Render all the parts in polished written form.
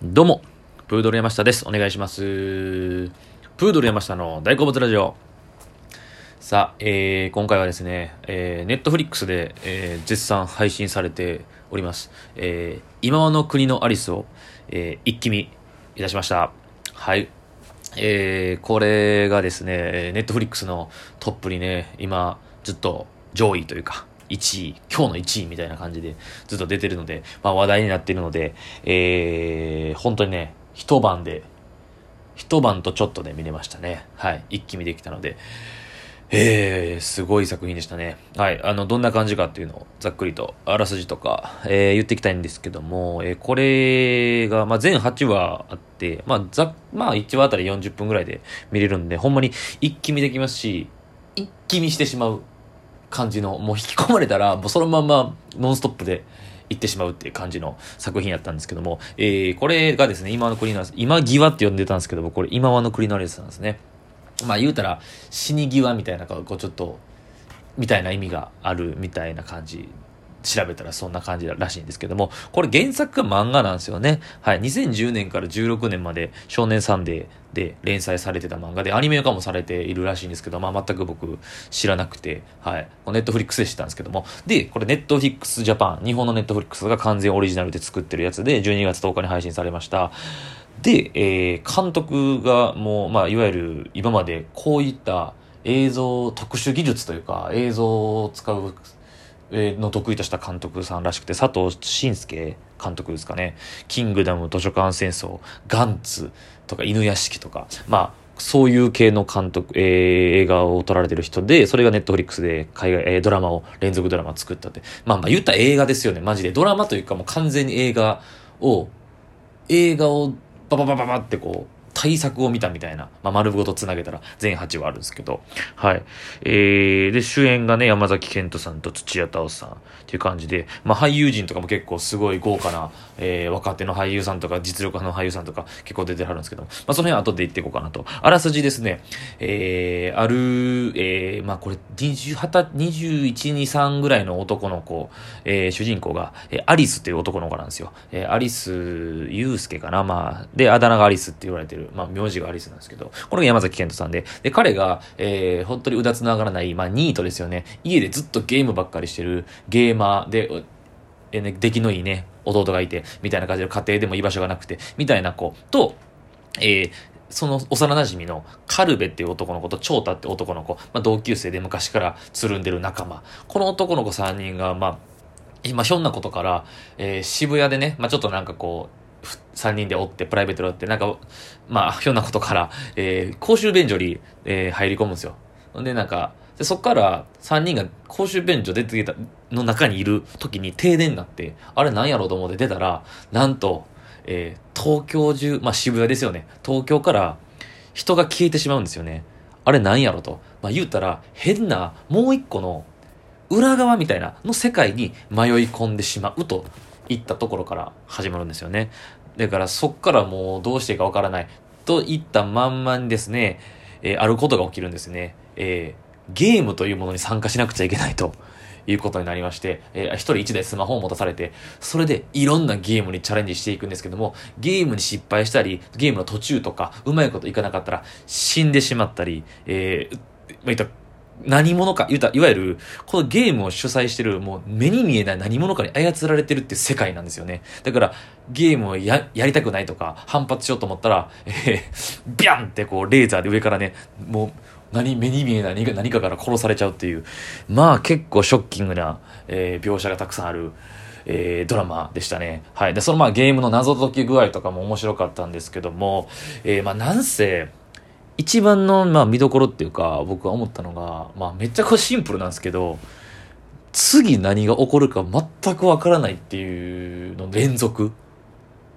どうもプードル山下です。お願いします。プードル山下の大好物ラジオ。さあ、今回はですね、Netflix で、絶賛配信されております、今の国のアリスを、一気見いたしました。はい、これがですね Netflix のトップにね今ずっと上位というか1位、今日の1位みたいな感じでずっと出てるので、まあ、話題になっているので、本当にね一晩とちょっとで見れましたね。はい、一気見できたので、すごい作品でしたね。はい、どんな感じかっていうのをざっくりとあらすじとか、言っていきたいんですけども、これが、まあ、全8話あって、まあ1話あたり40分ぐらいで見れるんで、ほんまに一気見できますし、一気見してしまう感じの、もう引き込まれたらもうそのままノンストップで行ってしまうっていう感じの作品やったんですけども、これがですね今際って呼んでたんですけども、これ今際の国のアリスなんですね。まあ言うたら死に際みたいな、こうちょっとみたいな意味があるみたいな感じ、調べたらそんな感じらしいんですけども、これ原作が漫画なんですよね。はい、2010年から16年まで少年サンデーで連載されてた漫画で、アニメ化もされているらしいんですけど、まあ全く僕知らなくて、はい、ネットフリックスで知ったんですけども、でこれネットフリックスジャパン、日本のネットフリックスが完全オリジナルで作ってるやつで12月10日に配信されました。で、監督がもう、まあいわゆる今までこういった映像特殊技術というか映像を使うの得意とした監督さんらしくて、佐藤信介監督ですかね。キングダム、図書館戦争、ガンツとか犬屋敷とか、まあそういう系の監督、映画を撮られてる人で、それがネットフリックスで海外、ドラマを連続ドラマ作ったって、まあ言った映画ですよね。マジでドラマというか、もう完全に映画をバババババってこう対策を見たみたいな、まあ、丸ごとつなげたら全8話あるんですけど、はい、で主演がね山崎賢人さんと土屋太鳳さんっていう感じで、まあ、俳優陣とかも結構すごい豪華な、若手の俳優さんとか実力派の俳優さんとか結構出てはるんですけど、まあ、その辺は後で言っていこうかなと。あらすじですね、これ21、23ぐらいの男の子、主人公が、アリスっていう男の子なんですよ。アリス祐介かな、まあ、であだ名がアリスって言われてる、まあ、名字がアリスなんですけど、これが山崎賢人さんで、彼が、本当にうだつながらない、まあ、ニートですよね。家でずっとゲームばっかりしてるゲーマーで、出来のいいね弟がいてみたいな感じで、家庭でも居場所がなくてみたいな子と、その幼なじみのカルベっていう男の子と長太って男の子、まあ、同級生で昔からつるんでる仲間、この男の子3人が、まあ、今ひょんなことから、渋谷でね、まあ、ちょっとなんかこう3人でおって、プライベートでおって、なんかまあひょんなことから、公衆便所に、入り込むんですよ。でなんかでそっから3人が公衆便所出てきたの中にいる時に停電になって、あれなんやろうと思って出たら、なんと、東京中、まあ渋谷ですよね、東京から人が消えてしまうんですよね。あれなんやろと、まあ、言うたら変なもう一個の裏側みたいなの世界に迷い込んでしまうと行ったところから始まるんですよね。だからそっからもうどうしていいかわからないといったまんまにですね、あることが起きるんですね。ゲームというものに参加しなくちゃいけないということになりまして、一人一台スマホを持たされて、それでいろんなゲームにチャレンジしていくんですけども、ゲームに失敗したり、ゲームの途中とかうまいこといかなかったら死んでしまったり、何者か、いわゆるこのゲームを主催してる、もう目に見えない何者かに操られてるっていう世界なんですよね。だからゲームを やりたくないとか反発しようと思ったら、ビャンってこうレーザーで上からね、もう目に見えない何かから殺されちゃうっていう、まあ結構ショッキングな、描写がたくさんある、ドラマでしたね。はい、でそのまあゲームの謎解き具合とかも面白かったんですけども、まあなんせ一番のまあ見どころっていうか、僕は思ったのが、まあめっちゃシンプルなんですけど、次何が起こるか全くわからないっていうの連続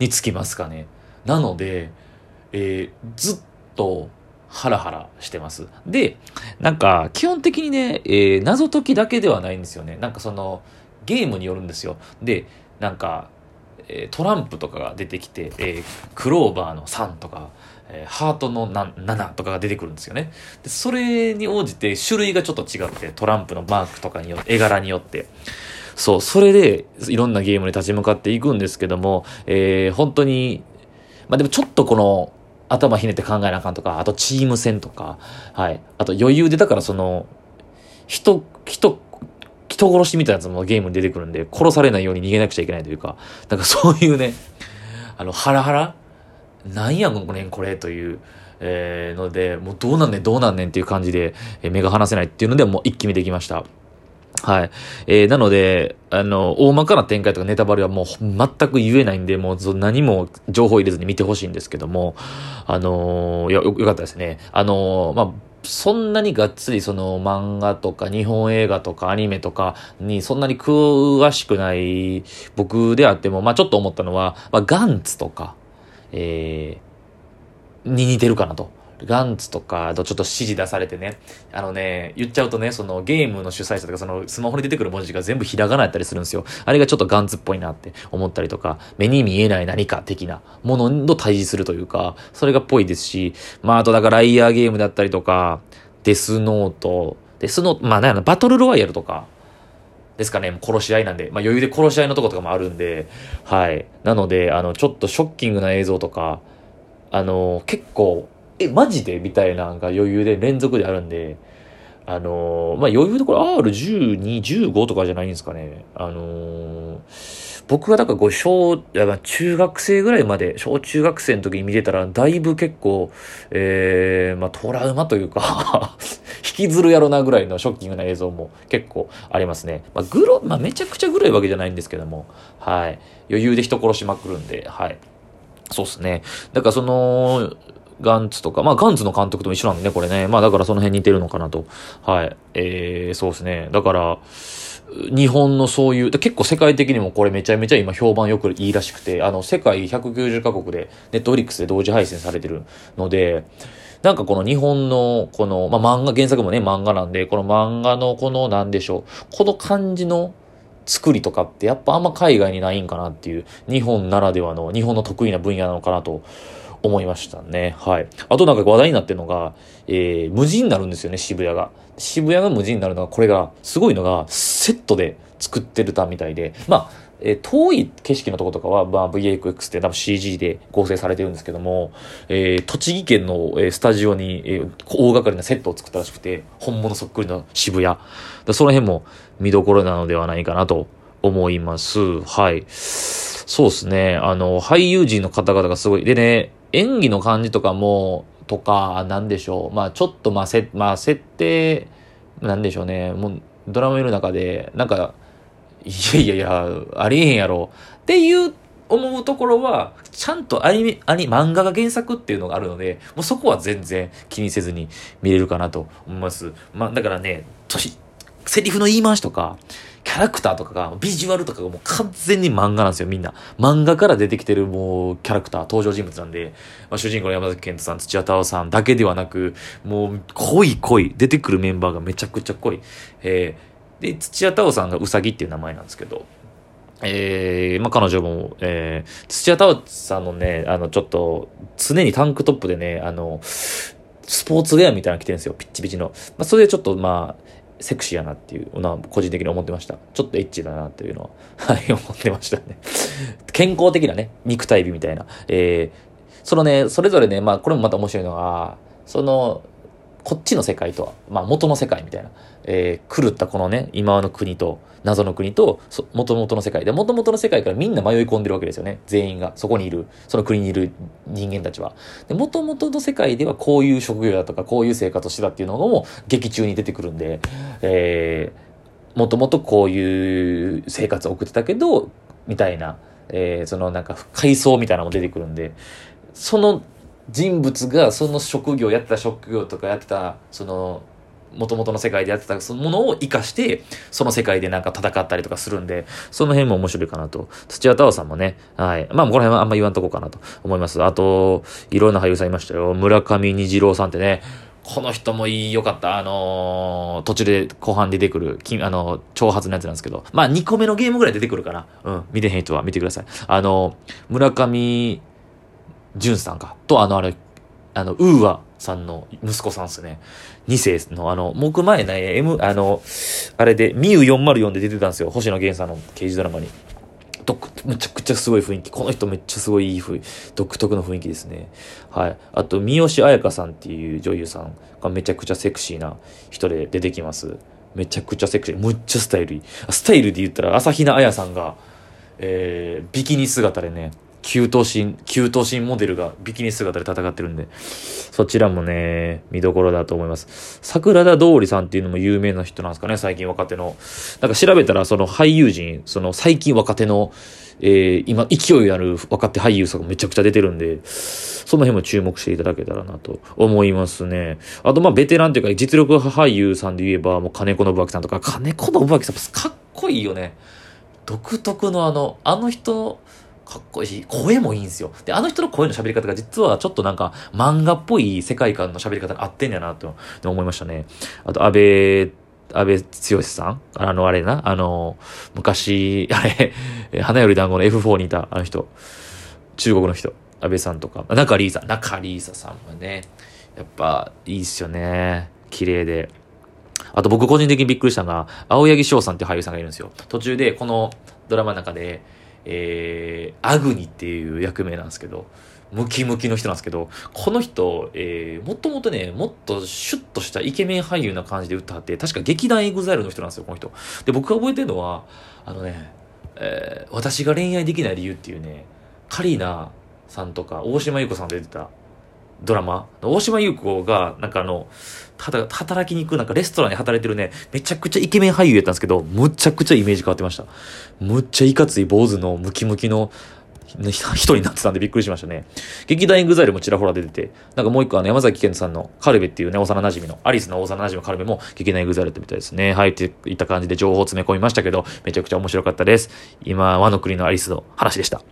につきますかね。なので、ずっとハラハラしてます。で、なんか基本的にね、謎解きだけではないんですよね。なんかそのゲームによるんですよ。で、なんかトランプとかが出てきて、クローバーの3とか、ハートの7とかが出てくるんですよね。でそれに応じて種類がちょっと違って、トランプのマークとかによって絵柄によって、そう、それでいろんなゲームに立ち向かっていくんですけども、本当にまあでもちょっとこの頭ひねって考えなあかんとか、あとチーム戦とか、はい。あと余裕で、だからその、人殺しみたいなやつもゲームに出てくるんで、殺されないように逃げなくちゃいけないというか、なんかそういうね、ハラハラなんやこれ、これという、ので、もうどうなんねんっていう感じで、目が離せないっていうので、もう一気見できました。はい。なので、大まかな展開とかネタバレはもう全く言えないんで、もう何も情報入れずに見てほしいんですけども、よかったですね。まあ、そんなにがっつりその漫画とか日本映画とかアニメとかにそんなに詳しくない僕であっても、まあちょっと思ったのは、まあ、ガンツとか、に似てるかなと。ガンツとかとちょっと指示出されてね、言っちゃうとね、そのゲームの主催者とかそのスマホに出てくる文字が全部ひらがなやったりするんですよ。あれがちょっとガンツっぽいなって思ったりとか、目に見えない何か的なものと対峙するというか、それがっぽいですし、まああとだからライアーゲームだったりとか、デスノート、まあなんかバトルロワイヤルとかですかね、もう殺し合いなんで、まあ余裕で殺し合いのとことかもあるんで、はい。なので、ちょっとショッキングな映像とか、結構、マジでみたいなのが余裕で連続であるんで、まあ、余裕でこれ R12、15とかじゃないんですかね。僕がだから中学生ぐらいまで、小中学生の時に見てたら、だいぶ結構、まあ、トラウマというか、引きずるやろなぐらいのショッキングな映像も結構ありますね。まあ、まあ、めちゃくちゃぐらいわけじゃないんですけども、はい。余裕で人殺しまくるんで、はい。そうっすね。だからガンツとか、まあガンツの監督とも一緒なんでね、これね。まあだからその辺似てるのかなと。はい。そうですね。だから、日本のそういう、結構世界的にもこれめちゃめちゃ今評判よくいいらしくて、世界190カ国で、Netflixで同時配信されてるので、なんかこの日本の、この、まあ漫画、原作もね漫画なんで、この漫画のこのなんでしょう、この感じの、作りとかってやっぱあんま海外にないんかなっていう、日本ならではの、日本の得意な分野なのかなと思いましたね。はい。あとなんか話題になってるのが、無人になるんですよね、渋谷が。渋谷が無人になるのが、これが、すごいのが、セットで作ってるたみたいで、まあ、遠い景色のとことかは、まあ、VFX って多分 CG で合成されてるんですけども、栃木県のスタジオに、大掛かりなセットを作ったらしくて、本物そっくりの渋谷。その辺も見どころなのではないかなと思います。はい。そうですね。俳優陣の方々がすごい。でね、演技の感じとかも、とか、なんでしょう。まあ、ちょっと、まあ、設定、なんでしょうね。もう、ドラマ見る中で、なんか、いや、ありえへんやろ。っていう思うところは、ちゃんと漫画が原作っていうのがあるので、もうそこは全然気にせずに見れるかなと思います。まあだからね、セリフの言い回しとか、キャラクターとかが、ビジュアルとかがもう完全に漫画なんですよ、みんな。漫画から出てきてるもうキャラクター、登場人物なんで、まあ、主人公の山崎賢人さん、土屋太鳳さんだけではなく、もう濃い、出てくるメンバーがめちゃくちゃ濃い。で、土屋太鳳さんがウサギっていう名前なんですけど、まあ、彼女も、土屋太鳳さんのね、ちょっと、常にタンクトップでね、スポーツウェアみたいなの着てるんですよ、ピッチピチの。まあ、それでちょっと、まあ、セクシーやなっていうのは、個人的に思ってました。ちょっとエッチだなっていうのは、はい、思ってましたね。健康的なね、肉体美みたいな。そのね、それぞれね、まあ、これもまた面白いのが、こっちの世界とは、まあ元の世界みたいな、狂ったこのね、今の国と、謎の国と、元々の世界で、元々の世界からみんな迷い込んでるわけですよね。全員が、そこにいる、その国にいる人間たちは。で、元々の世界ではこういう職業だとか、こういう生活をしてたっていうのも劇中に出てくるんで、もともとこういう生活を送ってたけど、みたいな、そのなんか階層みたいなのも出てくるんで、その、人物がその職業とかやってた、その、元々の世界でやってたそのものを活かして、その世界でなんか戦ったりとかするんで、その辺も面白いかなと。土屋太鳳さんもね、はい。まあ、この辺はあんま言わんとこかなと思います。あと、いろんな俳優さんいましたよ。村上虹郎さんってね、この人も良かった。途中で後半出てくる、挑発のやつなんですけど、まあ、2個目のゲームぐらい出てくるから、うん、見てへん人は見てください。村上、ジュンさんか。と、ウーアさんの息子さんっすね。2世の、僕前ね、ミウ404で出てたんですよ。星野源さんの刑事ドラマに。めちゃくちゃすごい雰囲気。この人めっちゃすごいいい独特の雰囲気ですね。はい。あと、三好彩香さんっていう女優さんがめちゃくちゃセクシーな人で出てきます。めちゃくちゃセクシー。めっちゃスタイルいい。スタイルで言ったら、朝比奈彩さんが、ビキニ姿でね、9頭身モデルがビキニ姿で戦ってるんで、そちらもね、見どころだと思います。桜田通りさんっていうのも有名な人なんですかね、最近若手の。なんか調べたら、その俳優陣、その最近若手の、今勢いある若手俳優さんがめちゃくちゃ出てるんで、その辺も注目していただけたらなと思いますね。あと、まあ、ベテランというか、実力派俳優さんで言えば、もう金子信明さんとか、金子信明さん、かっこいいよね。独特のあの人、かっこいい。声もいいんですよ。で、あの人の声の喋り方が実はちょっとなんか漫画っぽい世界観の喋り方が合ってんやなと思いましたね。あと、安倍強さん、昔、花より団子の F4 にいたあの人、中国の人、安倍さんとか、中里依紗さんもね、やっぱいいっすよね。綺麗で。あと僕個人的にびっくりしたのが、青柳翔さんっていう俳優さんがいるんですよ。途中でこのドラマの中で、アグニっていう役名なんですけど、ムキムキの人なんですけど、この人、もともとね、もっとシュッとしたイケメン俳優な感じで歌って、確か劇団EXILEの人なんですよ、この人。で、僕が覚えてるのは、私が恋愛できない理由っていうね、カリーナさんとか、大島優子さんで出てたドラマ。大島優子が、なんか働きに行く、なんかレストランに働いてるね、めちゃくちゃイケメン俳優やったんですけど、むちゃくちゃイメージ変わってました。むっちゃいかつい坊主のムキムキの人になってたんでびっくりしましたね。劇団EXILEもちらほら出てて、なんかもう一個山崎賢人さんのカルベっていうね、アリスの幼馴染のカルベも劇団EXILEってみたいですね。はい、っていった感じで情報を詰め込みましたけど、めちゃくちゃ面白かったです。今、ワノ国のアリスの話でした。